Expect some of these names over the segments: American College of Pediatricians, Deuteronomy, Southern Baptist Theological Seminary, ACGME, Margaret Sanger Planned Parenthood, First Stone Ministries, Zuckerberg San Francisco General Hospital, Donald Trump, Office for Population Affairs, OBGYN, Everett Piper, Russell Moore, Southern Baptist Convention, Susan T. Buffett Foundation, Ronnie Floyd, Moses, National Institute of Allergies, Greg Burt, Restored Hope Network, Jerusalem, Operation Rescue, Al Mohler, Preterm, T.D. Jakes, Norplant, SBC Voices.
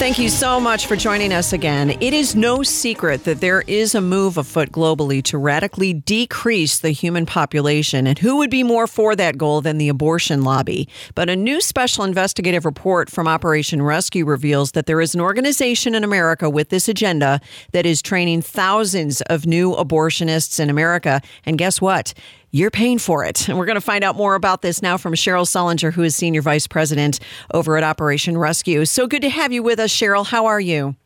Thank you so much for joining us again. It is no secret that there is a move afoot globally to radically decrease the human population, and who would be more for that goal than the abortion lobby? But a new special investigative report from Operation Rescue reveals that there is an organization in America with this agenda that is training thousands of new abortionists in America. And guess what? You're paying for it. And we're going to find out more about this now from Cheryl Sullenger, who is Senior Vice President over at Operation Rescue. So good to have you with us, Cheryl. How are you?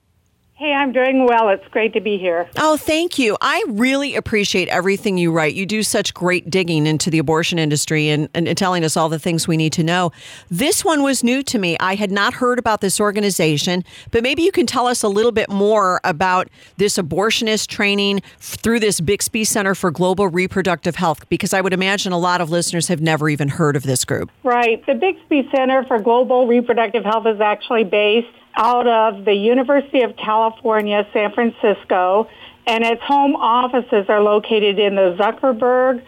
Hey, I'm doing well. It's great to be here. Oh, thank you. I really appreciate everything you write. You do such great digging into the abortion industry and telling us all the things we need to know. This one was new to me. I had not heard about this organization, but maybe you can tell us a little bit more about this abortionist training through this Bixby Center for Global Reproductive Health, because I would imagine a lot of listeners have never even heard of this group. Right. The Bixby Center for Global Reproductive Health is actually based out of the University of California, San Francisco, and its home offices are located in the Zuckerberg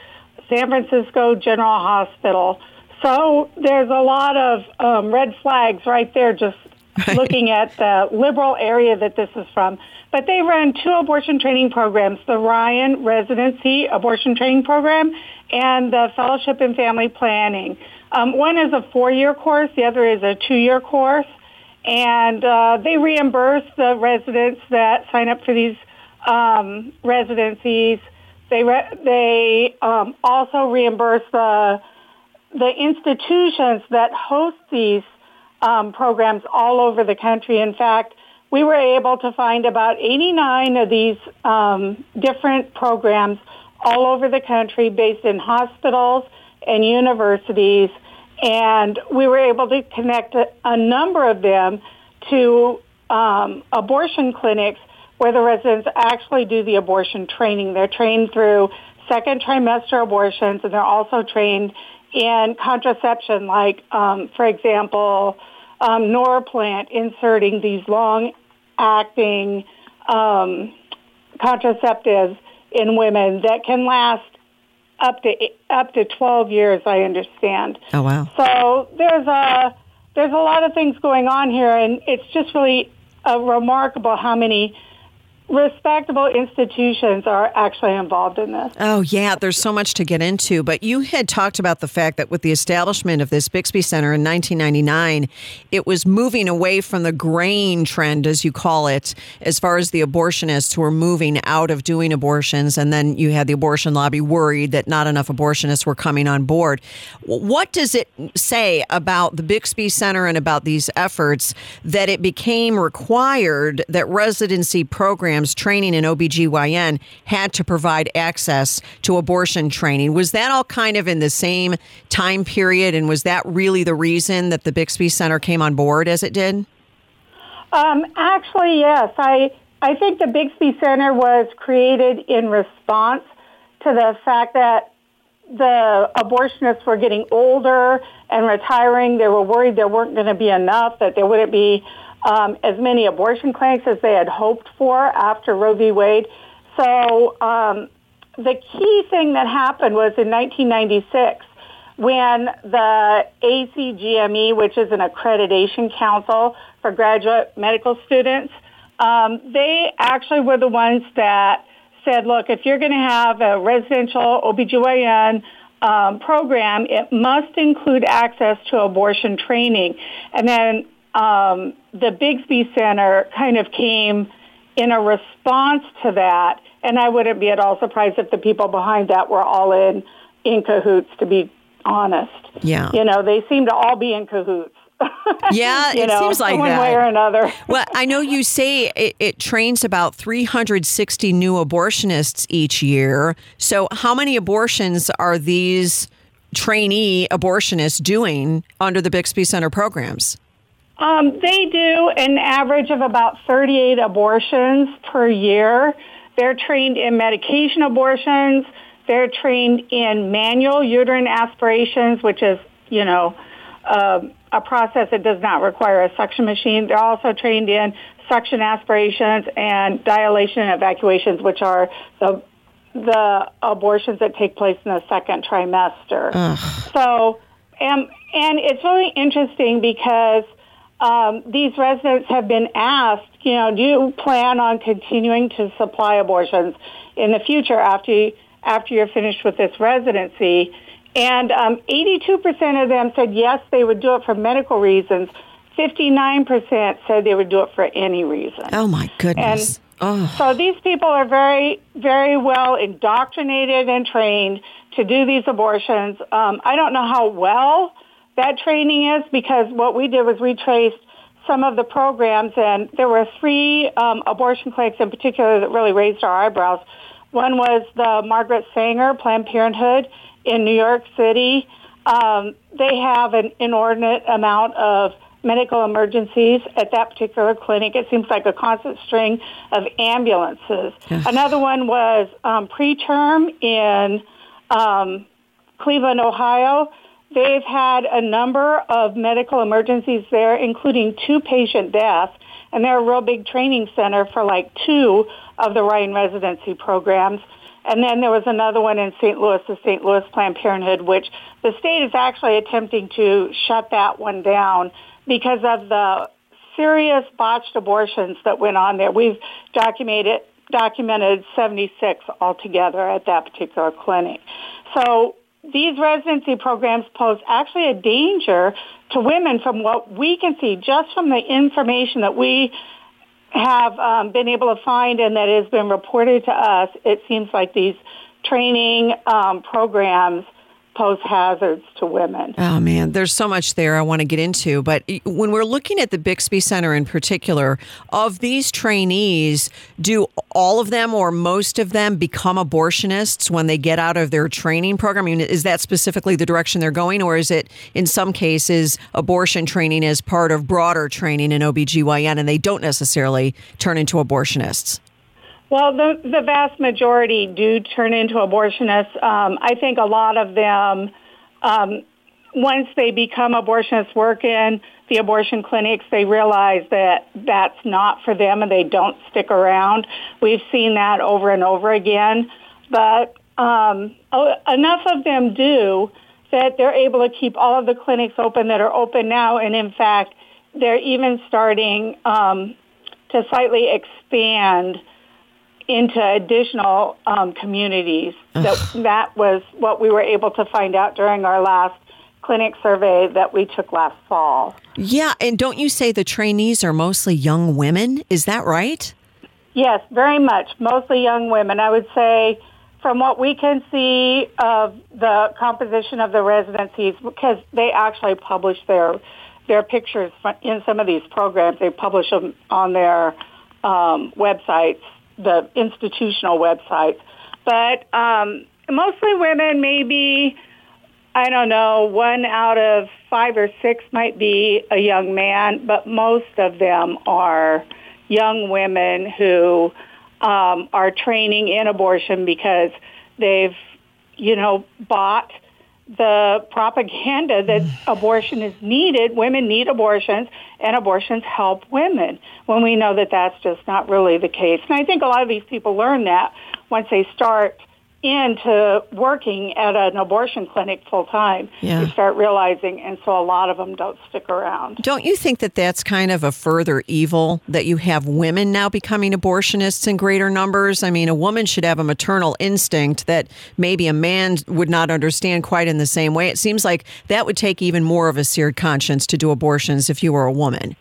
San Francisco General Hospital. So there's a lot of red flags right there, just looking at the liberal area that this is from. But they run 2 abortion training programs, the Ryan Residency Abortion Training Program and the Fellowship in Family Planning. One is a 4-year course, the other is a 2-year course. And they reimburse the residents that sign up for these residencies. They also reimburse the institutions that host these programs all over the country. In fact, we were able to find about 89 of these different programs all over the country, based in hospitals and universities. And we were able to connect a number of them to abortion clinics where the residents actually do the abortion training. They're trained through second trimester abortions, and they're also trained in contraception, like, for example, Norplant, inserting these long-acting contraceptives in women that can last up to 12 years, I understand. Oh, wow. So there's a lot of things going on here, and it's just really remarkable how many respectable institutions are actually involved in this. Oh, yeah, there's so much to get into. But you had talked about the fact that with the establishment of this Bixby Center in 1999, it was moving away from the grain trend, as you call it, as far as the abortionists who were moving out of doing abortions. And then you had the abortion lobby worried that not enough abortionists were coming on board. What does it say about the Bixby Center and about these efforts that it became required that residency programs, training in OBGYN, had to provide access to abortion training? Was that all kind of in the same time period, and was that really the reason that the Bixby Center came on board as it did? Actually, yes. I think the Bixby Center was created in response to the fact that the abortionists were getting older and retiring. They were worried there weren't going to be enough, that there wouldn't be as many abortion clinics as they had hoped for after Roe v. Wade. So the key thing that happened was in 1996, when the ACGME, which is an accreditation council for graduate medical students, they actually were the ones that said, look, if you're going to have a residential OBGYN program, it must include access to abortion training. And then the Bixby Center kind of came in a response to that, and I wouldn't be at all surprised if the people behind that were all in cahoots, to be honest. Yeah. You know, they seem to all be in cahoots. Yeah, seems like one that. One way or another. Well, I know you say it trains about 360 new abortionists each year. So how many abortions are these trainee abortionists doing under the Bixby Center programs? They do an average of about 38 abortions per year. They're trained in medication abortions. They're trained in manual uterine aspirations, which is, you know, a process that does not require a suction machine. They're also trained in suction aspirations and dilation and evacuations, which are the abortions that take place in the second trimester. Ugh. So, and it's really interesting because these residents have been asked, you know, do you plan on continuing to supply abortions in the future after you're finished with this residency? And 82% of them said yes, they would do it for medical reasons. 59% said they would do it for any reason. Oh, my goodness. So these people are very, very well indoctrinated and trained to do these abortions. I don't know how well that training is, because what we did was we traced some of the programs, and there were three abortion clinics in particular that really raised our eyebrows. One was the Margaret Sanger Planned Parenthood in New York City. They have an inordinate amount of medical emergencies at that particular clinic. It seems like a constant string of ambulances. Yes. Another one was Preterm in Cleveland, Ohio. They've had a number of medical emergencies there, including 2 patient deaths, and they're a real big training center for like 2 of the Ryan Residency programs. And then there was another one in St. Louis, the St. Louis Planned Parenthood, which the state is actually attempting to shut that one down because of the serious botched abortions that went on there. We've documented 76 altogether at that particular clinic. So these residency programs pose actually a danger to women from what we can see, just from the information that we have been able to find and that has been reported to us. It seems like these training programs pose hazards to women. Oh, man, there's so much there I want to get into. But when we're looking at the Bixby Center in particular, of these trainees, do all of them or most of them become abortionists when they get out of their training program? I mean, is that specifically the direction they're going, or is it in some cases abortion training is part of broader training in OBGYN and they don't necessarily turn into abortionists? Well, the vast majority do turn into abortionists. I think a lot of them, once they become abortionists, work in the abortion clinics, they realize that that's not for them and they don't stick around. We've seen that over and over again. But enough of them do that they're able to keep all of the clinics open that are open now. And in fact, they're even starting to slightly expand into additional communities. That was what we were able to find out during our last clinic survey that we took last fall. Yeah, and don't you say the trainees are mostly young women? Is that right? Yes, very much, mostly young women. I would say from what we can see of the composition of the residencies, because they actually publish their pictures in some of these programs. They publish them on their websites, the institutional websites. But mostly women, maybe, I don't know, 1 out of 5 or 6 might be a young man, but most of them are young women who are training in abortion because they've, you know, bought the propaganda that abortion is needed. Women need abortions, and abortions help women, when we know that that's just not really the case. And I think a lot of these people learn that once they start into working at an abortion clinic full-time. Yeah. You start realizing, and so a lot of them don't stick around. Don't you think that that's kind of a further evil, that you have women now becoming abortionists in greater numbers? I mean, a woman should have a maternal instinct that maybe a man would not understand quite in the same way. It seems like that would take even more of a seared conscience to do abortions if you were a woman.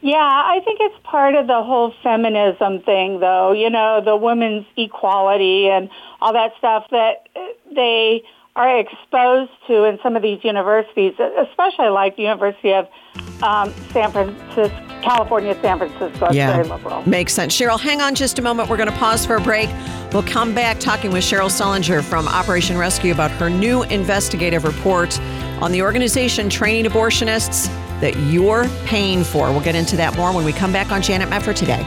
Yeah, I think it's part of the whole feminism thing, though, you know, the women's equality and all that stuff that they are exposed to in some of these universities, especially like the University of San Francisco, California, San Francisco. It's very liberal. Makes sense. Cheryl, hang on just a moment. We're going to pause for a break. We'll come back talking with Cheryl Sullenger from Operation Rescue about her new investigative report on the organization training abortionists that you're paying for. We'll get into that more when we come back on Janet Mefford Today.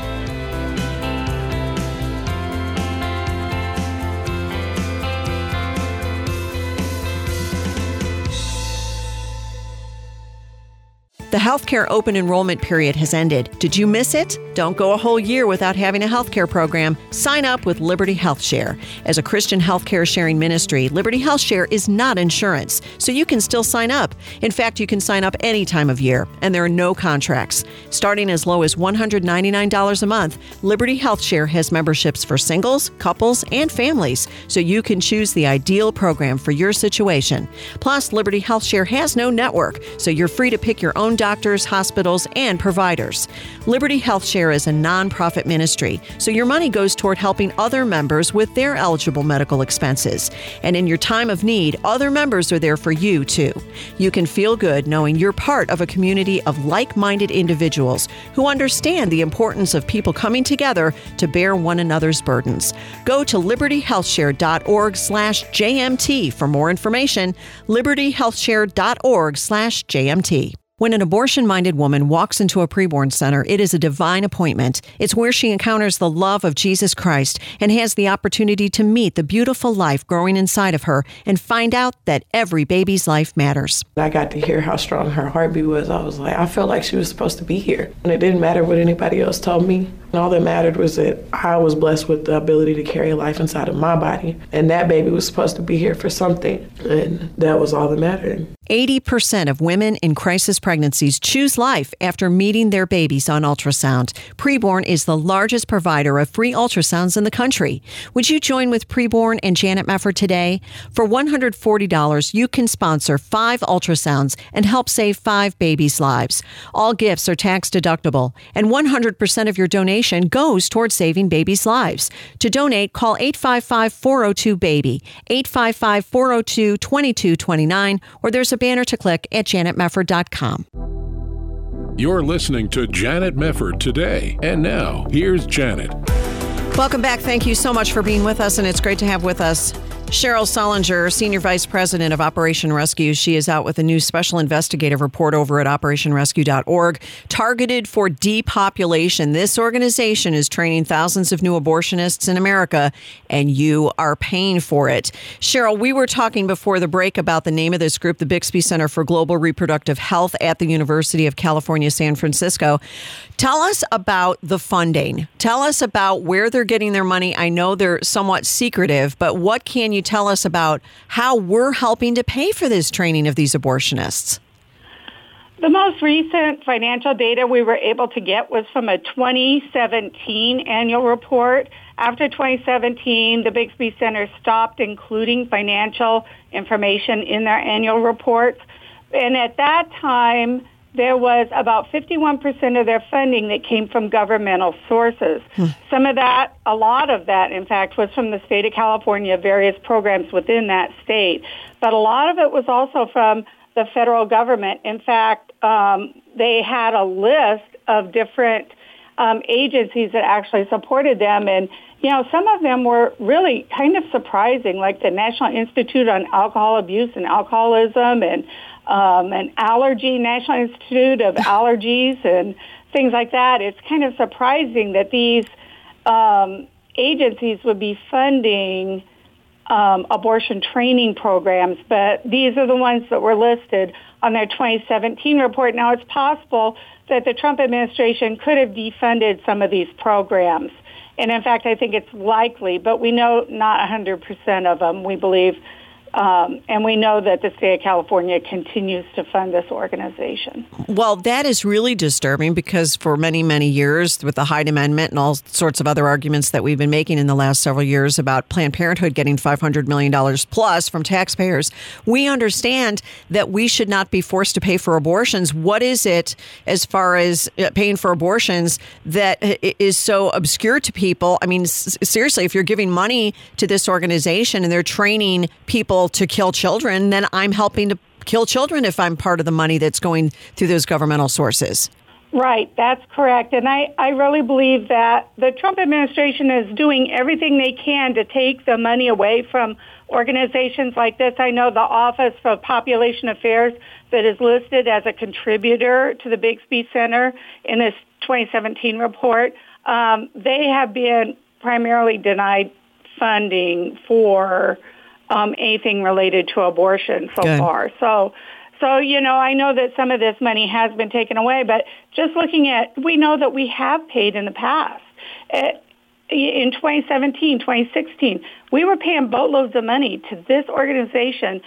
The healthcare open enrollment period has ended. Did you miss it? Don't go a whole year without having a healthcare program. Sign up with Liberty HealthShare. As a Christian healthcare sharing ministry, Liberty HealthShare is not insurance, so you can still sign up. In fact, you can sign up any time of year, and there are no contracts. Starting as low as $199 a month, Liberty HealthShare has memberships for singles, couples, and families, so you can choose the ideal program for your situation. Plus, Liberty HealthShare has no network, so you're free to pick your own doctors, hospitals, and providers. Liberty HealthShare is a nonprofit ministry, so your money goes toward helping other members with their eligible medical expenses. And in your time of need, other members are there for you, too. You can feel good knowing you're part of a community of like-minded individuals who understand the importance of people coming together to bear one another's burdens. Go to libertyhealthshare.org/JMT for more information. libertyhealthshare.org/JMT. When an abortion-minded woman walks into a Preborn center, it is a divine appointment. It's where she encounters the love of Jesus Christ and has the opportunity to meet the beautiful life growing inside of her and find out that every baby's life matters. I got to hear how strong her heartbeat was. I was like, I felt like she was supposed to be here. And it didn't matter what anybody else told me. And all that mattered was that I was blessed with the ability to carry life inside of my body. And that baby was supposed to be here for something. And that was all that mattered. 80% of women in crisis pregnancies choose life after meeting their babies on ultrasound. Preborn is the largest provider of free ultrasounds in the country. Would you join with Preborn and Janet Mefford Today? For $140, you can sponsor 5 ultrasounds and help save 5 babies' lives. All gifts are tax deductible, and 100% of your donation goes toward saving babies' lives. To donate, call 855-402-BABY, 855-402-2229, or there's a banner to click at janetmefford.com. You're listening to Janet Mefford Today. And now, here's Janet. Welcome back. Thank you so much for being with us, and it's great to have with us Cheryl Sullenger, Senior Vice President of Operation Rescue. She is out with a new special investigative report over at OperationRescue.org, targeted for depopulation. This organization is training thousands of new abortionists in America, and you are paying for it. Cheryl, we were talking before the break about the name of this group, the Bixby Center for Global Reproductive Health at the University of California, San Francisco. Tell us about the funding. Tell us about where they're getting their money. I know they're somewhat secretive, but what can you tell us about how we're helping to pay for this training of these abortionists? The most recent financial data we were able to get was from a 2017 annual report. After 2017, the Bixby Center stopped including financial information in their annual reports. And at that time, there was about 51% of their funding that came from governmental sources. Some of that, a lot of that, in fact, was from the state of California, various programs within that state. But a lot of it was also from the federal government. In fact, they had a list of different agencies that actually supported them. And, you know, some of them were really kind of surprising, like the National Institute on Alcohol Abuse and Alcoholism and allergy, National Institute of Allergies and things like that. It's kind of surprising that these agencies would be funding abortion training programs, but these are the ones that were listed on their 2017 report. Now, it's possible that the Trump administration could have defunded some of these programs. And in fact, I think it's likely, but we know not 100% of them, we believe. And we know that the state of California continues to fund this organization. Well, that is really disturbing because for many, many years with the Hyde Amendment and all sorts of other arguments that we've been making in the last several years about Planned Parenthood getting $500 million plus from taxpayers, we understand that we should not be forced to pay for abortions. What is it as far as paying for abortions that is so obscure to people? I mean, seriously, if you're giving money to this organization and they're training people to kill children, then I'm helping to kill children if I'm part of the money that's going through those governmental sources. Right, that's correct. And I really believe that the Trump administration is doing everything they can to take the money away from organizations like this. I know the Office for Population Affairs that is listed as a contributor to the Bixby Center in this 2017 report, they have been primarily denied funding for anything related to abortion so far. So, you know, I know that some of this money has been taken away, but just looking at, we know that we have paid in the past. In 2017, 2016, we were paying boatloads of money to this organization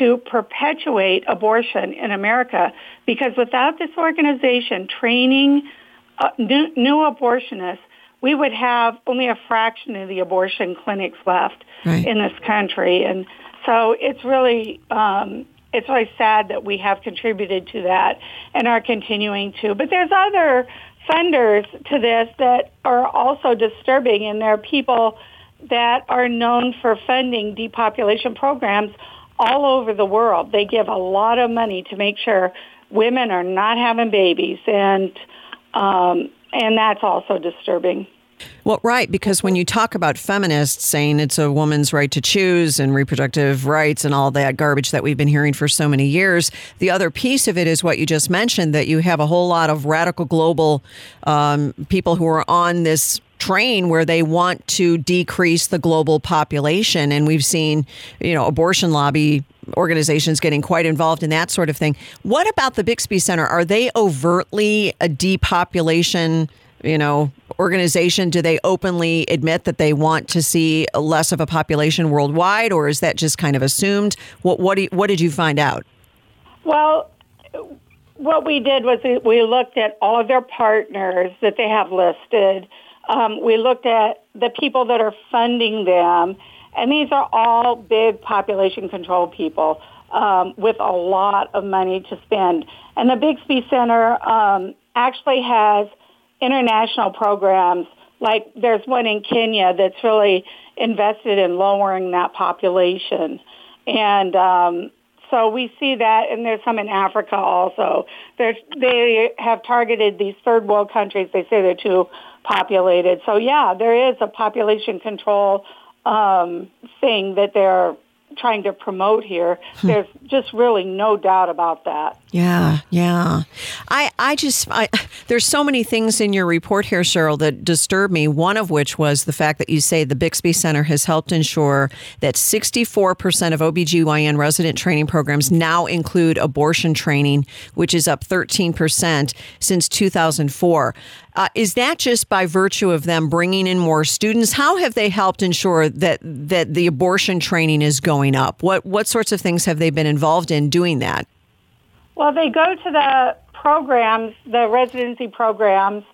to perpetuate abortion in America, because without this organization training new abortionists, we would have only a fraction of the abortion clinics left in this country. And so it's really sad that we have contributed to that and are continuing to. But there's other funders to this that are also disturbing, and there are people that are known for funding depopulation programs all over the world. They give a lot of money to make sure women are not having babies, and that's also disturbing. Well, right, because when you talk about feminists saying it's a woman's right to choose and reproductive rights and all that garbage that we've been hearing for so many years, the other piece of it is what you just mentioned, that you have a whole lot of radical global people who are on this train where they want to decrease the global population. And we've seen, you know, abortion lobby organizations getting quite involved in that sort of thing. What about the Bixby Center? Are they overtly a depopulation, you know, organization? Do they openly admit that they want to see less of a population worldwide, or is that just kind of assumed? What did you find out? Well, what we did was we looked at all of their partners that they have listed. We looked at the people that are funding them, and these are all big population control people with a lot of money to spend. And the Bixby Center actually has international programs, like there's one in Kenya that's really invested in lowering that population. And so we see that, and there's some in Africa also. They have targeted these third world countries. They say they're too populated. So yeah, there is a population control thing that they're trying to promote here. There's just really no doubt about that. Yeah. I there's so many things in your report here, Cheryl, that disturb me, one of which was the fact that you say the Bixby Center has helped ensure that 64% of OBGYN resident training programs now include abortion training, which is up 13% since 2004. Is that just by virtue of them bringing in more students? How have they helped ensure that the abortion training is going up? What sorts of things have they been involved in doing that? Well, they go to the programs, the residency programs,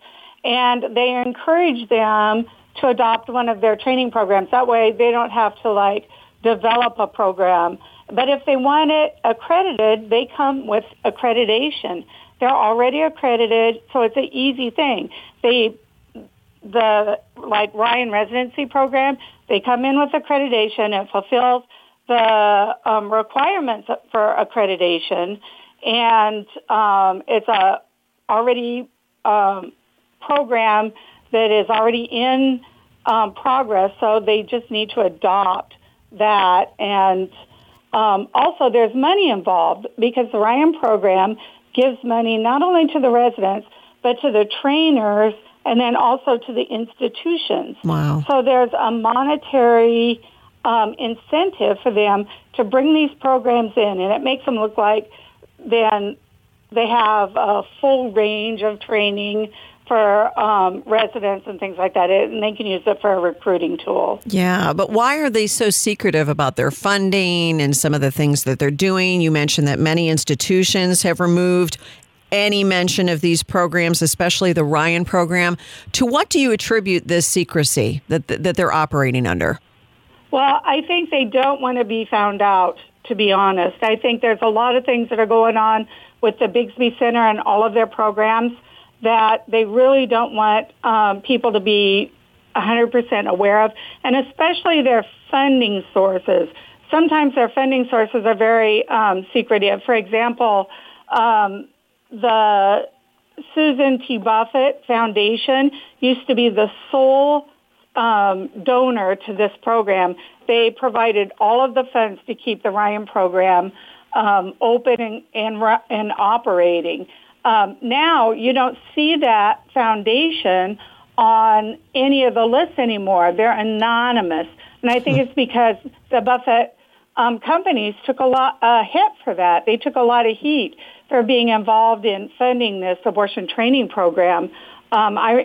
and they encourage them to adopt one of their training programs. That way they don't have to, like, develop a program. But if they want it accredited, they come with accreditation. They're already accredited, so it's an easy thing. The Ryan Residency Program, they come in with accreditation. It fulfills the requirements for accreditation, and it's a already program that is already in progress, so they just need to adopt that. And also, there's money involved, because the Ryan program gives money not only to the residents, but to the trainers, and then also to the institutions. Wow. So there's a monetary incentive for them to bring these programs in, and it makes them look like then they have a full range of training for residents and things like that, and they can use it for a recruiting tool. Yeah, but why are they so secretive about their funding and some of the things that they're doing? You mentioned that many institutions have removed any mention of these programs, especially the Ryan program. To what do you attribute this secrecy that they're operating under? Well, I think they don't want to be found out, to be honest. I think there's a lot of things that are going on with the Bixby Center and all of their programs that they really don't want people to be 100% aware of, and especially their funding sources. sometimes their funding sources are very secretive. For example, the Susan T. Buffett Foundation used to be the sole donor to this program. They provided all of the funds to keep the Ryan program open and operating. Now you don't see that foundation on any of the lists anymore. They're anonymous. And I think it's because the Buffett companies took a hit for that. They took a lot of heat for being involved in funding this abortion training program. I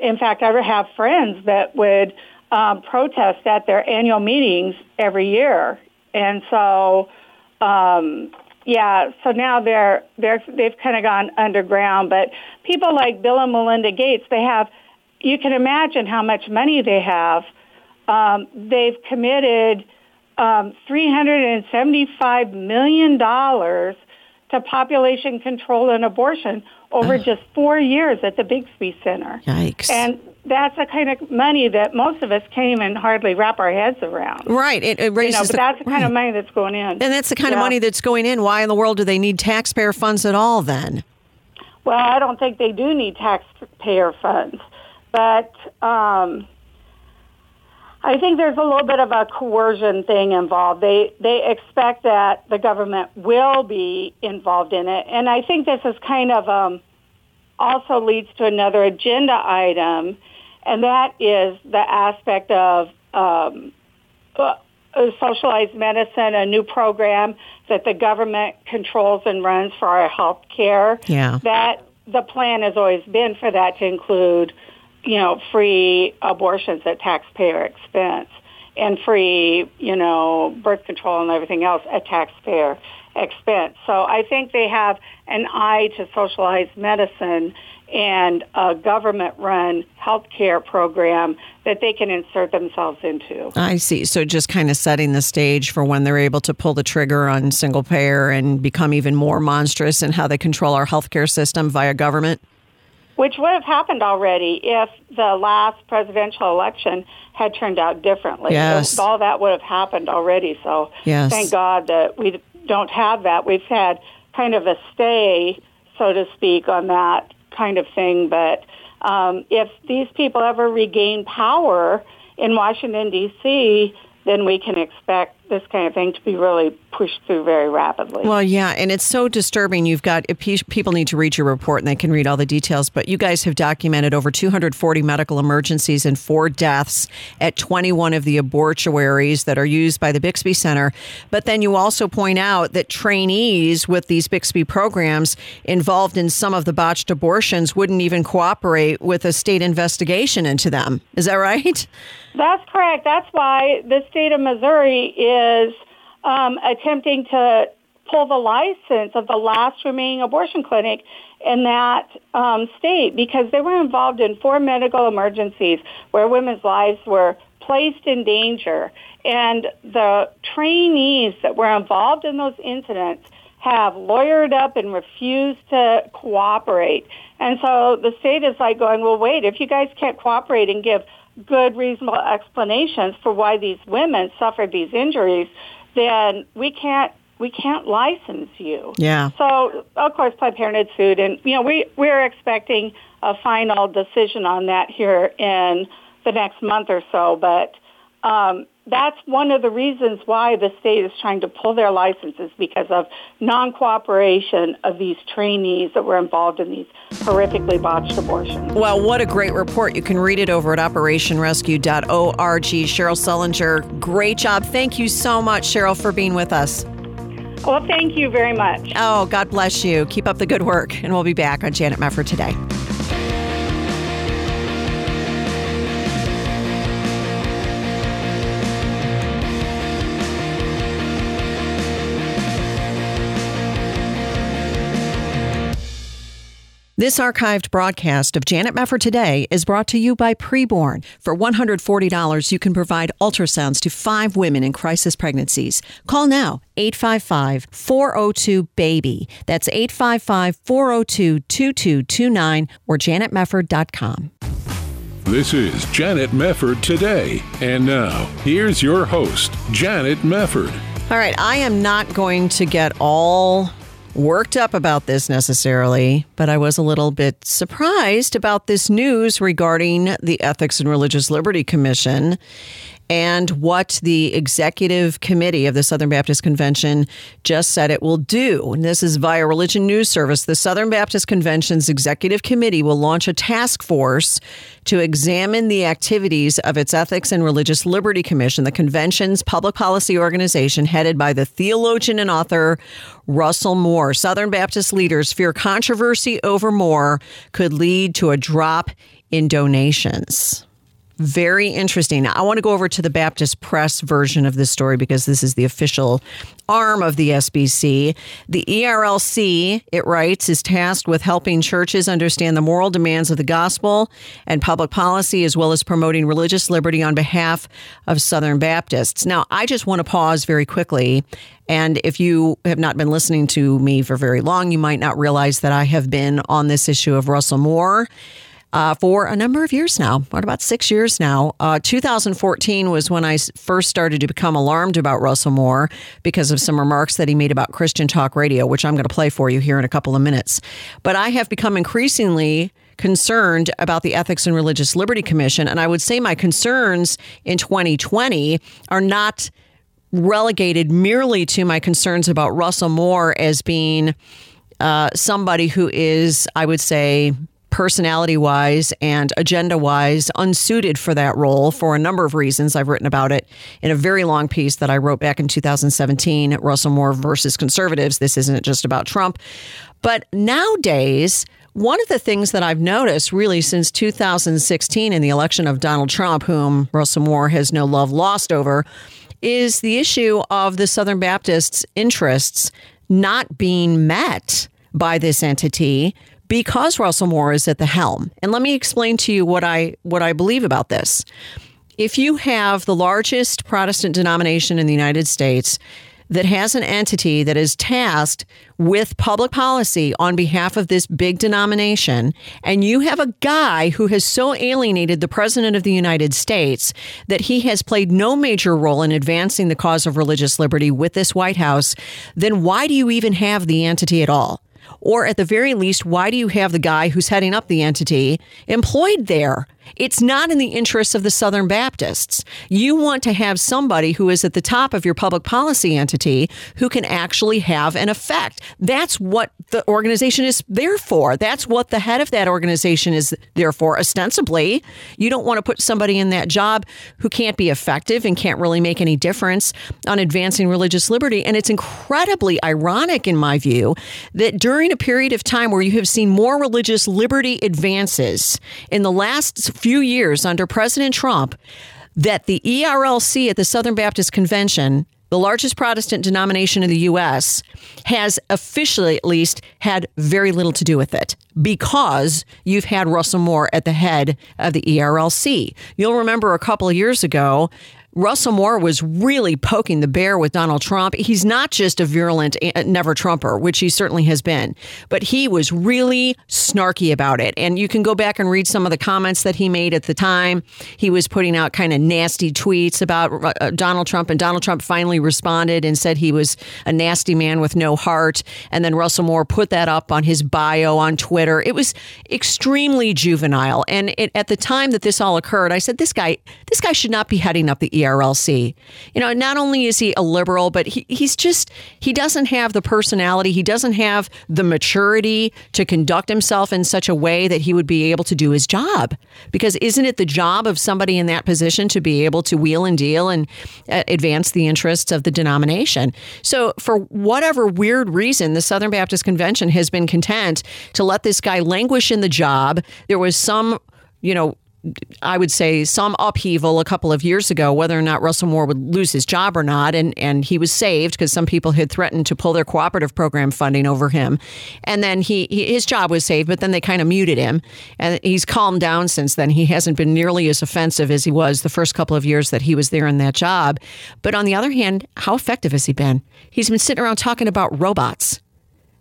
have friends that would protest at their annual meetings every year. And so, so now they've kind of gone underground. But people like Bill and Melinda Gates, you can imagine how much money they have. They've committed $375 million to population control and abortion over just 4 years at the Bixby Center. Yikes. And that's the kind of money that most of us can't even hardly wrap our heads around. Right. It raises but that's the kind of money that's going in. And that's the kind of money that's going in. Why in the world do they need taxpayer funds at all then? Well, I don't think they do need taxpayer funds. But I think there's a little bit of a coercion thing involved. They expect that the government will be involved in it. And I think this is kind of also leads to another agenda item, and that is the aspect of socialized medicine, a new program that the government controls and runs for our health care. Yeah. That the plan has always been for that to include free abortions at taxpayer expense and free, birth control and everything else at taxpayer expense. So I think they have an eye to socialized medicine and a government-run healthcare program that they can insert themselves into. I see. So just kind of setting the stage for when they're able to pull the trigger on single payer and become even more monstrous in how they control our healthcare system via government? Which would have happened already if the last presidential election had turned out differently. Yes. All that would have happened already. So Thank God that we don't have that. We've had kind of a stay, so to speak, on that kind of thing. But if these people ever regain power in Washington, D.C., then we can expect this kind of thing to be really pushed through very rapidly. Well, yeah, and it's so disturbing. You've got people need to read your report, and they can read all the details, but you guys have documented over 240 medical emergencies and 4 deaths at 21 of the abortuaries that are used by the Bixby Center. But then you also point out that trainees with these Bixby programs involved in some of the botched abortions wouldn't even cooperate with a state investigation into them. Is that right? That's correct. That's why the state of Missouri is attempting to pull the license of the last remaining abortion clinic in that state, because they were involved in 4 medical emergencies where women's lives were placed in danger. And the trainees that were involved in those incidents have lawyered up and refused to cooperate. And so the state is like going, well, wait, if you guys can't cooperate and give good, reasonable explanations for why these women suffered these injuries, then we can't license you. Yeah. So, of course, Planned Parenthood sued, and we're expecting a final decision on that here in the next month or so. But that's one of the reasons why the state is trying to pull their licenses, because of non-cooperation of these trainees that were involved in these horrifically botched abortions. Well, what a great report. You can read it over at operationrescue.org. Cheryl Sullenger, great job. Thank you so much, Cheryl, for being with us. Well, thank you very much. Oh, God bless you. Keep up the good work. And we'll be back on Janet Mefford Today. This archived broadcast of Janet Mefford Today is brought to you by Preborn. For $140, you can provide ultrasounds to 5 women in crisis pregnancies. Call now, 855-402-BABY. That's 855-402-2229 or janetmefford.com. This is Janet Mefford Today. And now, here's your host, Janet Mefford. All right, I am not going to get all worked up about this necessarily, but I was a little bit surprised about this news regarding the Ethics and Religious Liberty Commission and what the executive committee of the Southern Baptist Convention just said it will do. And this is via Religion News Service. The Southern Baptist Convention's executive committee will launch a task force to examine the activities of its Ethics and Religious Liberty Commission, the convention's public policy organization headed by the theologian and author Russell Moore. Southern Baptist leaders fear controversy over Moore could lead to a drop in donations. Very interesting. Now, I want to go over to the Baptist Press version of this story because this is the official arm of the SBC. The ERLC, it writes, is tasked with helping churches understand the moral demands of the gospel and public policy, as well as promoting religious liberty on behalf of Southern Baptists. Now, I just want to pause very quickly. And if you have not been listening to me for very long, you might not realize that I have been on this issue of Russell Moore for a number of years now, about 6 years now. 2014 was when I first started to become alarmed about Russell Moore because of some remarks that he made about Christian Talk Radio, which I'm going to play for you here in a couple of minutes. But I have become increasingly concerned about the Ethics and Religious Liberty Commission. And I would say my concerns in 2020 are not relegated merely to my concerns about Russell Moore as being somebody who is, I would say, personality-wise and agenda-wise, unsuited for that role for a number of reasons. I've written about it in a very long piece that I wrote back in 2017, Russell Moore versus Conservatives. This isn't just about Trump. But nowadays, one of the things that I've noticed really since 2016 in the election of Donald Trump, whom Russell Moore has no love lost over, is the issue of the Southern Baptists' interests not being met by this entity because Russell Moore is at the helm. And let me explain to you what I believe about this. If you have the largest Protestant denomination in the United States that has an entity that is tasked with public policy on behalf of this big denomination, and you have a guy who has so alienated the president of the United States that he has played no major role in advancing the cause of religious liberty with this White House, then why do you even have the entity at all? Or at the very least, why do you have the guy who's heading up the entity employed there? It's not in the interests of the Southern Baptists. You want to have somebody who is at the top of your public policy entity who can actually have an effect. That's what the organization is there for. That's what the head of that organization is there for, ostensibly. You don't want to put somebody in that job who can't be effective and can't really make any difference on advancing religious liberty. And it's incredibly ironic, in my view, that during a period of time where you have seen more religious liberty advances in the last few years under President Trump, that the ERLC at the Southern Baptist Convention, the largest Protestant denomination in the U.S., has officially at least had very little to do with it because you've had Russell Moore at the head of the ERLC. You'll remember a couple of years ago, Russell Moore was really poking the bear with Donald Trump. He's not just a virulent never-Trumper, which he certainly has been, but he was really snarky about it. And you can go back and read some of the comments that he made at the time. He was putting out kind of nasty tweets about Donald Trump, and Donald Trump finally responded and said he was a nasty man with no heart. And then Russell Moore put that up on his bio on Twitter. It was extremely juvenile. And at the time that this all occurred, I said, this guy should not be heading up the ERLC. You know, not only is he a liberal, but he doesn't have the personality. He doesn't have the maturity to conduct himself in such a way that he would be able to do his job. Because isn't it the job of somebody in that position to be able to wheel and deal and advance the interests of the denomination? So for whatever weird reason, the Southern Baptist Convention has been content to let this guy languish in the job. There was some, I would say some upheaval a couple of years ago, whether or not Russell Moore would lose his job or not. And he was saved because some people had threatened to pull their cooperative program funding over him. And then his job was saved, but then they kind of muted him. And he's calmed down since then. He hasn't been nearly as offensive as he was the first couple of years that he was there in that job. But on the other hand, how effective has he been? He's been sitting around talking about robots.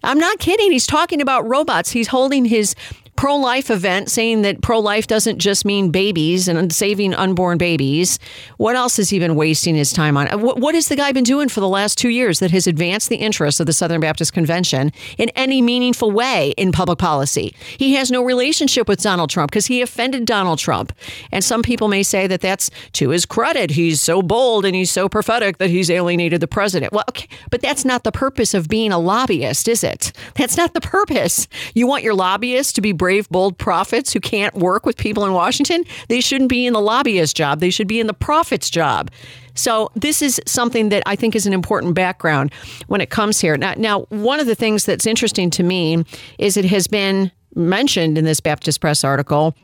I'm not kidding. He's talking about robots. He's holding his pro-life event saying that pro-life doesn't just mean babies and saving unborn babies. What else has he been wasting his time on? What has the guy been doing for the last 2 years that has advanced the interests of the Southern Baptist Convention in any meaningful way in public policy? He has no relationship with Donald Trump because he offended Donald Trump. And some people may say that that's to his credit. He's so bold and he's so prophetic that he's alienated the president. Well, okay, but that's not the purpose of being a lobbyist, is it? That's not the purpose. You want your lobbyists to be brave, bold prophets who can't work with people in Washington? They shouldn't be in the lobbyist job. They should be in the prophet's job. So this is something that I think is an important background when it comes here. Now, one of the things that's interesting to me is it has been mentioned in this Baptist Press article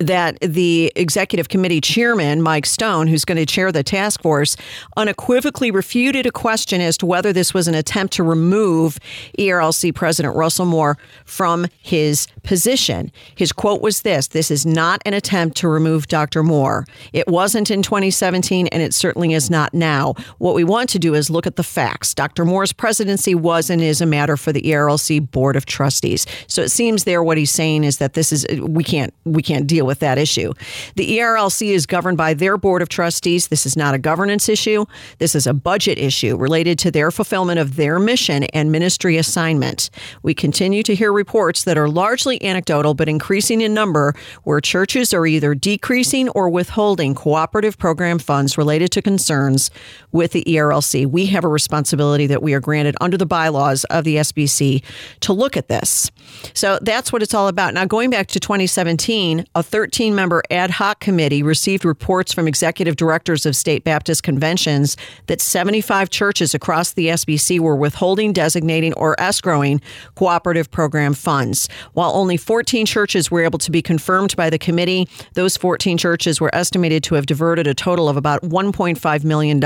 that the executive committee chairman, Mike Stone, who's going to chair the task force, unequivocally refuted a question as to whether this was an attempt to remove ERLC President Russell Moore from his position. His quote was this: "This is not an attempt to remove Dr. Moore. It wasn't in 2017, and it certainly is not now. What we want to do is look at the facts. Dr. Moore's presidency was and is a matter for the ERLC Board of Trustees." So it seems there what he's saying is that this is we can't deal with that issue. The ERLC is governed by their board of trustees. This is not a governance issue. This is a budget issue related to their fulfillment of their mission and ministry assignment. We continue to hear reports that are largely anecdotal but increasing in number, where churches are either decreasing or withholding cooperative program funds related to concerns with the ERLC. We have a responsibility that we are granted under the bylaws of the SBC to look at this. So that's what it's all about. Now, going back to 2017, a 13-member ad hoc committee received reports from executive directors of state Baptist conventions that 75 churches across the SBC were withholding, designating, or escrowing cooperative program funds. While only 14 churches were able to be confirmed by the committee, those 14 churches were estimated to have diverted a total of about $1.5 million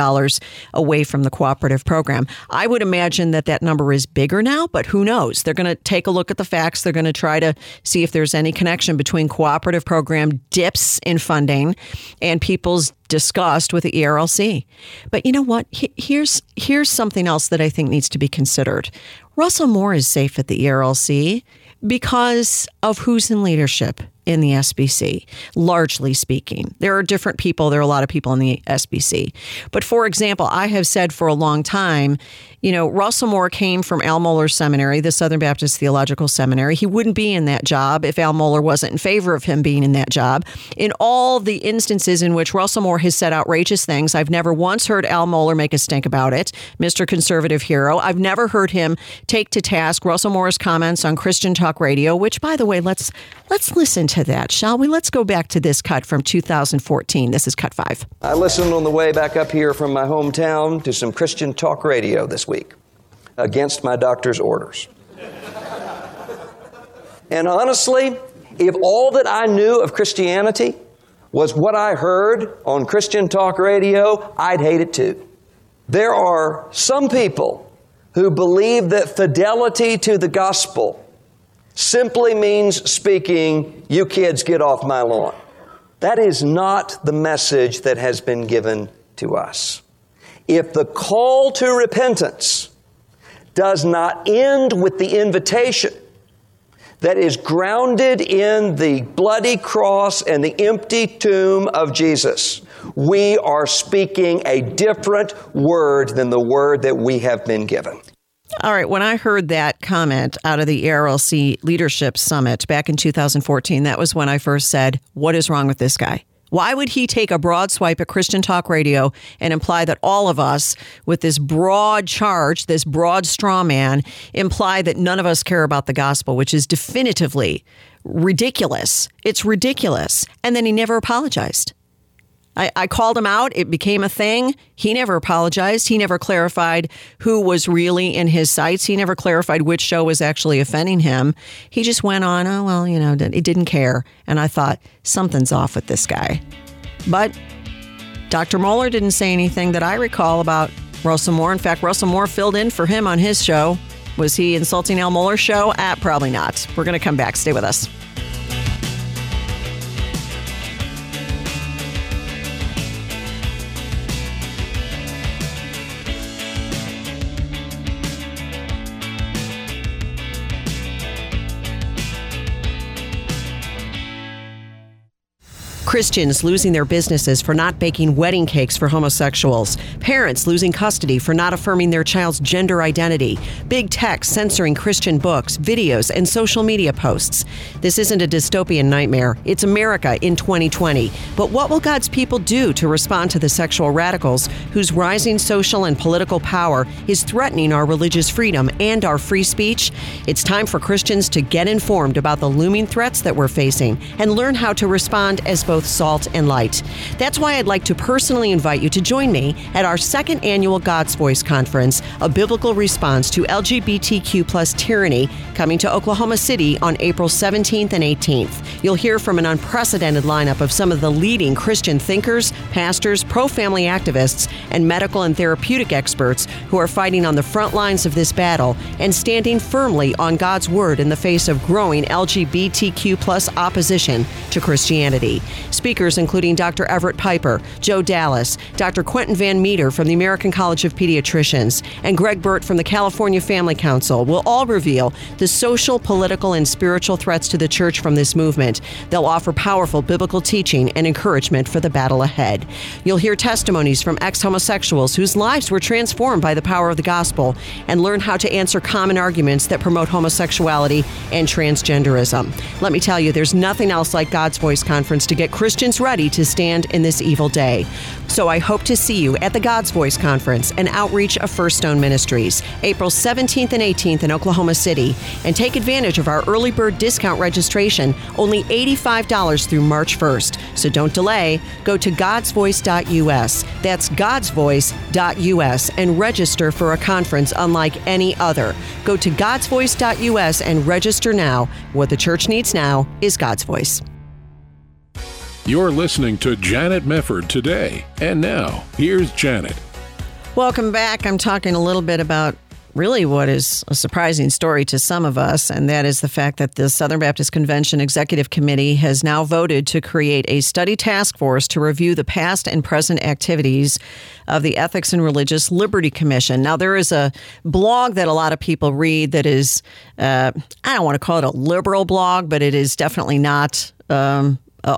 away from the cooperative program. I would imagine that that number is bigger now, but who knows? They're going to take a look at the facts. They're going to try to see if there's any connection between cooperative program dips in funding and people's disgust with the ERLC. But you know what? Here's something else that I think needs to be considered. Russell Moore is safe at the ERLC because of who's in leadership in the SBC, largely speaking. There are different people. There are a lot of people in the SBC. But for example, I have said for a long time, Russell Moore came from Al Mohler Seminary, the Southern Baptist Theological Seminary. He wouldn't be in that job if Al Mohler wasn't in favor of him being in that job. In all the instances in which Russell Moore has said outrageous things, I've never once heard Al Mohler make a stink about it, Mr. Conservative Hero. I've never heard him take to task Russell Moore's comments on Christian Talk Radio, which, by the way, let's listen to that, shall we? Let's go back to this cut from 2014. This is cut 5. I listened on the way back up here from my hometown to some Christian Talk Radio this week, against my doctor's orders. And honestly, if all that I knew of Christianity was what I heard on Christian Talk Radio, I'd hate it too. There are some people who believe that fidelity to the gospel simply means speaking, "You kids get off my lawn." That is not the message that has been given to us. If the call to repentance does not end with the invitation that is grounded in the bloody cross and the empty tomb of Jesus, we are speaking a different word than the word that we have been given. All right. When I heard that comment out of the ERLC Leadership Summit back in 2014, that was when I first said, what is wrong with this guy? Why would he take a broad swipe at Christian Talk Radio and imply that all of us, with this broad charge, this broad straw man, imply that none of us care about the gospel, which is definitively ridiculous. It's ridiculous. And then he never apologized. I called him out. It became a thing. He never apologized. He never clarified who was really in his sights. He never clarified which show was actually offending him. He just went on, he didn't care. And I thought, something's off with this guy. But Dr. Mohler didn't say anything that I recall about Russell Moore. In fact, Russell Moore filled in for him on his show. Was he insulting Al Mohler's show? Probably not. We're going to come back. Stay with us. Christians losing their businesses for not baking wedding cakes for homosexuals. Parents losing custody for not affirming their child's gender identity. Big tech censoring Christian books, videos, and social media posts. This isn't a dystopian nightmare. It's America in 2020. But what will God's people do to respond to the sexual radicals whose rising social and political power is threatening our religious freedom and our free speech? It's time for Christians to get informed about the looming threats that we're facing and learn how to respond as both salt and light. That's why I'd like to personally invite you to join me at our second annual God's Voice Conference, a biblical response to LGBTQ+ tyranny, coming to Oklahoma City on April 17th and 18th. You'll hear from an unprecedented lineup of some of the leading Christian thinkers, pastors, pro-family activists, and medical and therapeutic experts who are fighting on the front lines of this battle and standing firmly on God's word in the face of growing LGBTQ+ opposition to Christianity. Speakers including Dr. Everett Piper, Joe Dallas, Dr. Quentin Van Meter from the American College of Pediatricians, and Greg Burt from the California Family Council will all reveal the social, political, and spiritual threats to the church from this movement. They'll offer powerful biblical teaching and encouragement for the battle ahead. You'll hear testimonies from ex-homosexuals whose lives were transformed by the power of the gospel and learn how to answer common arguments that promote homosexuality and transgenderism. Let me tell you, there's nothing else like God's Voice Conference to get Christians ready to stand in this evil day. So I hope to see you at the God's Voice Conference, an outreach of First Stone Ministries, April 17th and 18th in Oklahoma City, and take advantage of our early bird discount registration, only $85 through March 1st. So don't delay. Go to godsvoice.us. That's godsvoice.us and register for a conference unlike any other. Go to godsvoice.us and register now. What the church needs now is God's voice. You're listening to Janet Mefford Today. And now, here's Janet. Welcome back. I'm talking a little bit about really what is a surprising story to some of us, and that is the fact that the Southern Baptist Convention Executive Committee has now voted to create a study task force to review the past and present activities of the Ethics and Religious Liberty Commission. Now, there is a blog that a lot of people read that is, I don't want to call it a liberal blog, but it is definitely not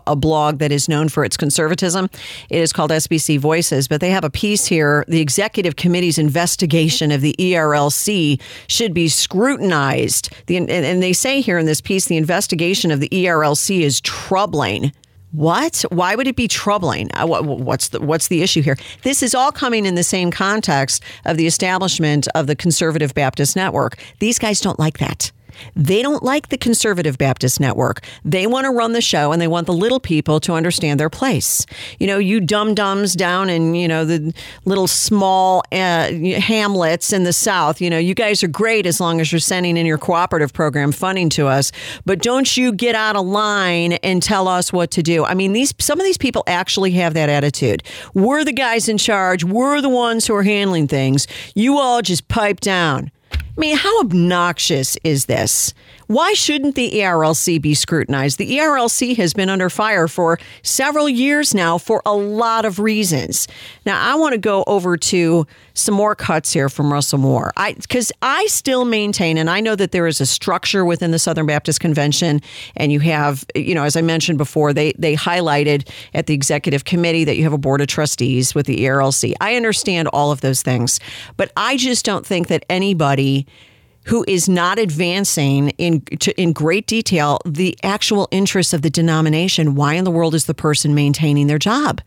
a blog that is known for its conservatism. It is called SBC Voices, but they have a piece here. The executive committee's investigation of the ERLC should be scrutinized. And they say here in this piece, the investigation of the ERLC is troubling. What? Why would it be troubling? What's the issue here? This is all coming in the same context of the establishment of the Conservative Baptist Network. These guys don't like that. They don't like the Conservative Baptist Network. They want to run the show, and they want the little people to understand their place. You know, you dum-dums down in, you know, the little small hamlets in the South, you know, you guys are great as long as you're sending in your cooperative program funding to us, but don't you get out of line and tell us what to do. I mean, some of these people actually have that attitude. We're the guys in charge. We're the ones who are handling things. You all just pipe down. I mean, how obnoxious is this? Why shouldn't the ERLC be scrutinized? The ERLC has been under fire for several years now for a lot of reasons. Now, I want to go over to some more cuts here from Russell Moore. Because I still maintain, and I know that there is a structure within the Southern Baptist Convention, and you have, you know, as I mentioned before, they highlighted at the executive committee that you have a board of trustees with the ERLC. I understand all of those things, but I just don't think that anybody who is not advancing in great detail the actual interests of the denomination, why in the world is the person maintaining their job?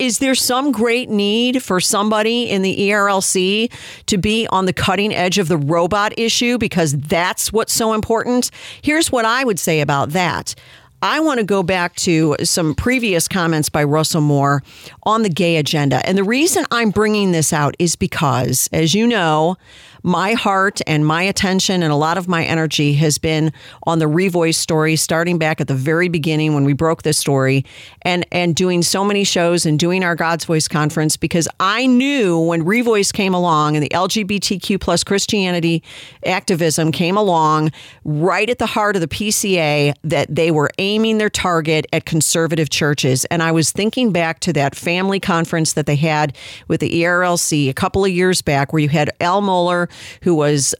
Is there some great need for somebody in the ERLC to be on the cutting edge of the robot issue because that's what's so important? Here's what I would say about that. I want to go back to some previous comments by Russell Moore on the gay agenda. And the reason I'm bringing this out is because, as you know, my heart and my attention and a lot of my energy has been on the Revoice story, starting back at the very beginning when we broke this story, and doing so many shows and doing our God's Voice Conference, because I knew when Revoice came along and the LGBTQ+ Christianity activism came along right at the heart of the PCA that they were aiming aiming their target at conservative churches. And I was thinking back to that family conference that they had with the ERLC a couple of years back, where you had Al Mohler, who was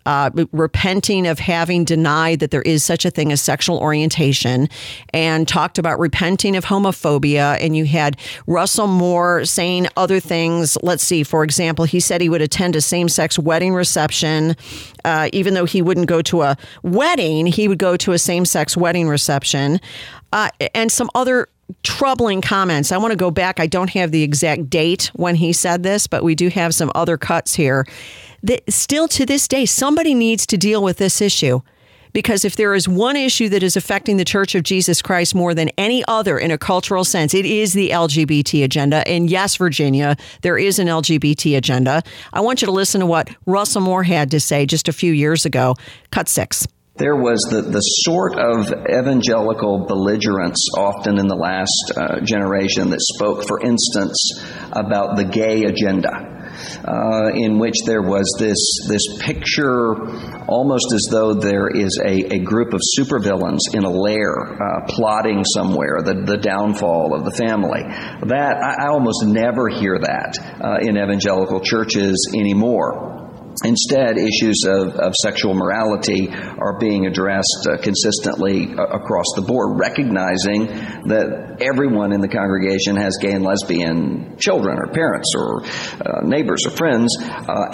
repenting of having denied that there is such a thing as sexual orientation, and talked about repenting of homophobia. And you had Russell Moore saying other things. Let's see, for example, he said he would attend a same-sex wedding reception, even though he wouldn't go to a wedding, he would go to a same-sex wedding reception, and some other troubling comments. I want to go back. I don't have the exact date when he said this, but we do have some other cuts here. Still to this day, somebody needs to deal with this issue. Because if there is one issue that is affecting the Church of Jesus Christ more than any other in a cultural sense, it is the LGBT agenda. And yes, Virginia, there is an LGBT agenda. I want you to listen to what Russell Moore had to say just a few years ago. Cut 6. There was the sort of evangelical belligerence often in the last generation that spoke, for instance, about the gay agenda. In which there was this picture, almost as though there is a group of supervillains in a lair plotting somewhere, the downfall of the family. That I almost never hear that in evangelical churches anymore. Instead, issues of sexual morality are being addressed consistently across the board, recognizing that everyone in the congregation has gay and lesbian children or parents or neighbors or friends,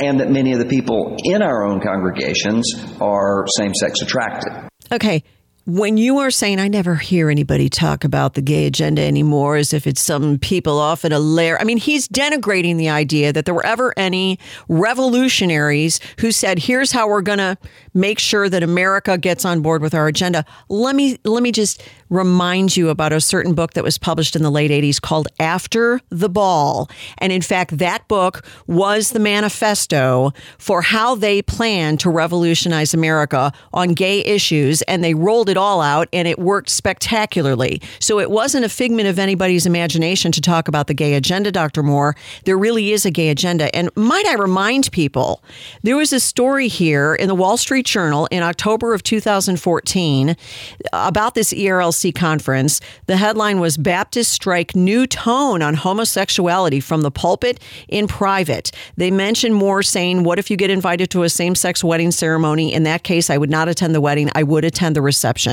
and that many of the people in our own congregations are same-sex attracted. Okay. When you are saying, I never hear anybody talk about the gay agenda anymore as if it's some people off in a lair. I mean, he's denigrating the idea that there were ever any revolutionaries who said, here's how we're going to make sure that America gets on board with our agenda. Let me just remind you about a certain book that was published in the late 80s called After the Ball. And in fact, that book was the manifesto for how they planned to revolutionize America on gay issues. And they rolled it all out, and it worked spectacularly. So it wasn't a figment of anybody's imagination to talk about the gay agenda, Dr. Moore. There really is a gay agenda. And might I remind people, there was a story here in the Wall Street Journal in October of 2014 about this ERLC conference. The headline was Baptists Strike New Tone on Homosexuality from the Pulpit in Private. They mentioned Moore saying, what if you get invited to a same-sex wedding ceremony? In that case, I would not attend the wedding. I would attend the reception.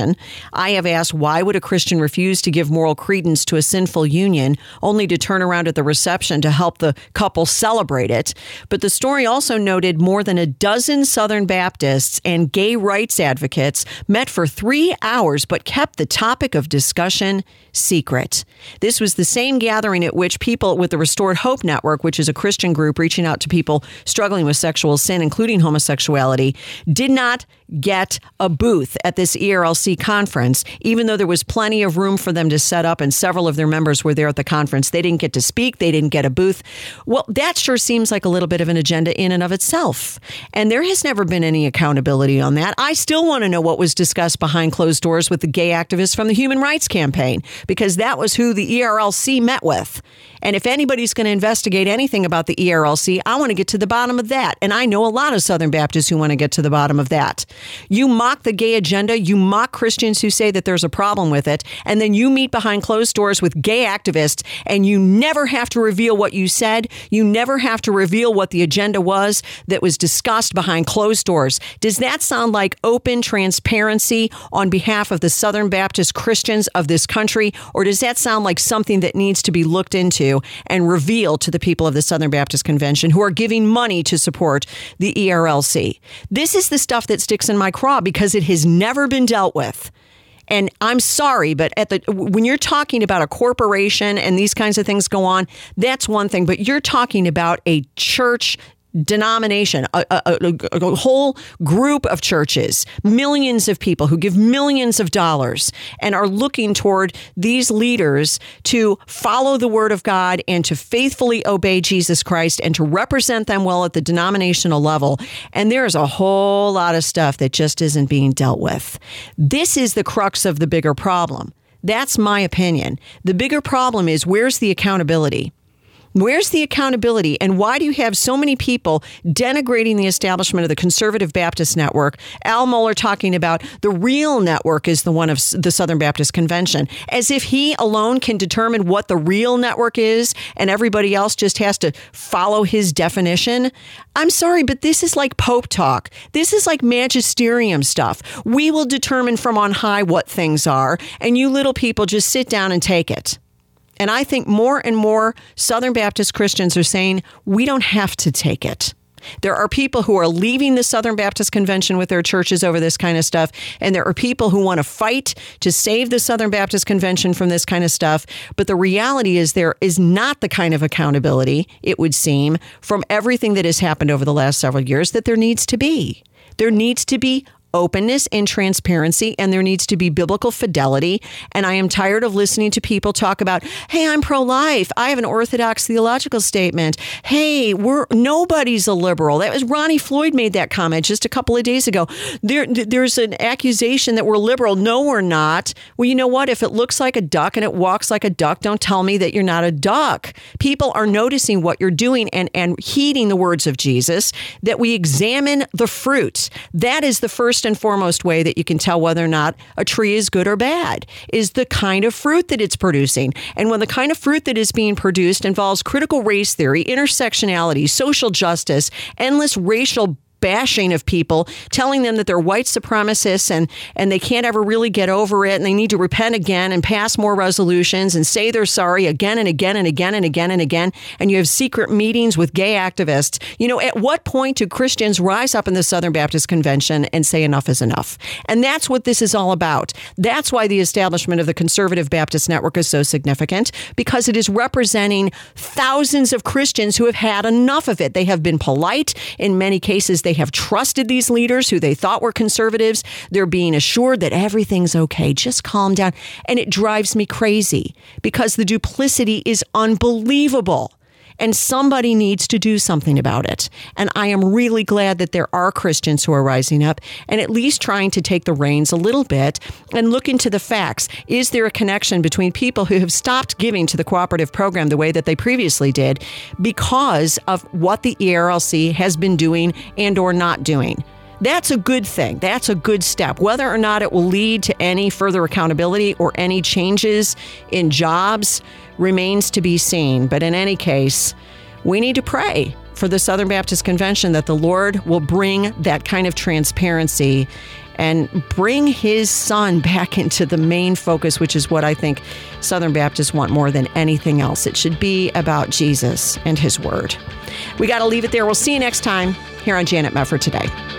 I have asked, why would a Christian refuse to give moral credence to a sinful union, only to turn around at the reception to help the couple celebrate it? But the story also noted more than a dozen Southern Baptists and gay rights advocates met for 3 hours, but kept the topic of discussion secret. This was the same gathering at which people with the Restored Hope Network, which is a Christian group reaching out to people struggling with sexual sin, including homosexuality, did not get a booth at this ERLC conference, even though there was plenty of room for them to set up and several of their members were there at the conference. They didn't get to speak. They didn't get a booth. Well, that sure seems like a little bit of an agenda in and of itself. And there has never been any accountability on that. I still want to know what was discussed behind closed doors with the gay activists from the Human Rights Campaign, because that was who the ERLC met with. And if anybody's going to investigate anything about the ERLC, I want to get to the bottom of that. And I know a lot of Southern Baptists who want to get to the bottom of that. You mock the gay agenda, you mock Christians who say that there's a problem with it, and then you meet behind closed doors with gay activists, and you never have to reveal what you said. You never have to reveal what the agenda was that was discussed behind closed doors. Does that sound like open transparency on behalf of the Southern Baptist Christians of this country, or does that sound like something that needs to be looked into and reveal to the people of the Southern Baptist Convention who are giving money to support the ERLC? This is the stuff that sticks in my craw because it has never been dealt with. And I'm sorry, but when you're talking about a corporation and these kinds of things go on, that's one thing. But you're talking about a church denomination, a whole group of churches, millions of people who give millions of dollars and are looking toward these leaders to follow the word of God and to faithfully obey Jesus Christ and to represent them well at the denominational level. And there's a whole lot of stuff that just isn't being dealt with. This is the crux of the bigger problem. That's my opinion. The bigger problem is, where's the accountability? Where's the accountability? And why do you have so many people denigrating the establishment of the Conservative Baptist Network? Al Mohler talking about the real network is the one of the Southern Baptist Convention, as if he alone can determine what the real network is and everybody else just has to follow his definition. I'm sorry, but this is like Pope talk. This is like magisterium stuff. We will determine from on high what things are, and you little people just sit down and take it. And I think more and more Southern Baptist Christians are saying, we don't have to take it. There are people who are leaving the Southern Baptist Convention with their churches over this kind of stuff. And there are people who want to fight to save the Southern Baptist Convention from this kind of stuff. But the reality is there is not the kind of accountability, it would seem, from everything that has happened over the last several years that there needs to be. There needs to be openness and transparency, and there needs to be biblical fidelity. And I am tired of listening to people talk about, hey, I'm pro-life. I have an orthodox theological statement. Hey, nobody's a liberal. That was Ronnie Floyd made that comment just a couple of days ago. There's an accusation that we're liberal. No, we're not. Well, you know what? If it looks like a duck and it walks like a duck, don't tell me that you're not a duck. People are noticing what you're doing and heeding the words of Jesus, that we examine the fruit. That is the first and foremost way that you can tell whether or not a tree is good or bad, is the kind of fruit that it's producing. And when the kind of fruit that is being produced involves critical race theory, intersectionality, social justice, endless racial bashing of people, telling them that they're white supremacists and they can't ever really get over it and they need to repent again and pass more resolutions and say they're sorry again and again and again and again and again. And you have secret meetings with gay activists. You know, at what point do Christians rise up in the Southern Baptist Convention and say enough is enough? And that's what this is all about. That's why the establishment of the Conservative Baptist Network is so significant, because it is representing thousands of Christians who have had enough of it. They have been polite. In many cases, they have trusted these leaders who they thought were conservatives. They're being assured that everything's okay. Just calm down. And it drives me crazy because the duplicity is unbelievable. And somebody needs to do something about it. And I am really glad that there are Christians who are rising up and at least trying to take the reins a little bit and look into the facts. Is there a connection between people who have stopped giving to the cooperative program the way that they previously did because of what the ERLC has been doing and or not doing? That's a good thing. That's a good step. Whether or not it will lead to any further accountability or any changes in jobs remains to be seen. But in any case, we need to pray for the Southern Baptist Convention that the Lord will bring that kind of transparency and bring his son back into the main focus, which is what I think Southern Baptists want more than anything else. It should be about Jesus and his word. We got to leave it there. We'll see you next time here on Janet Mefford Today.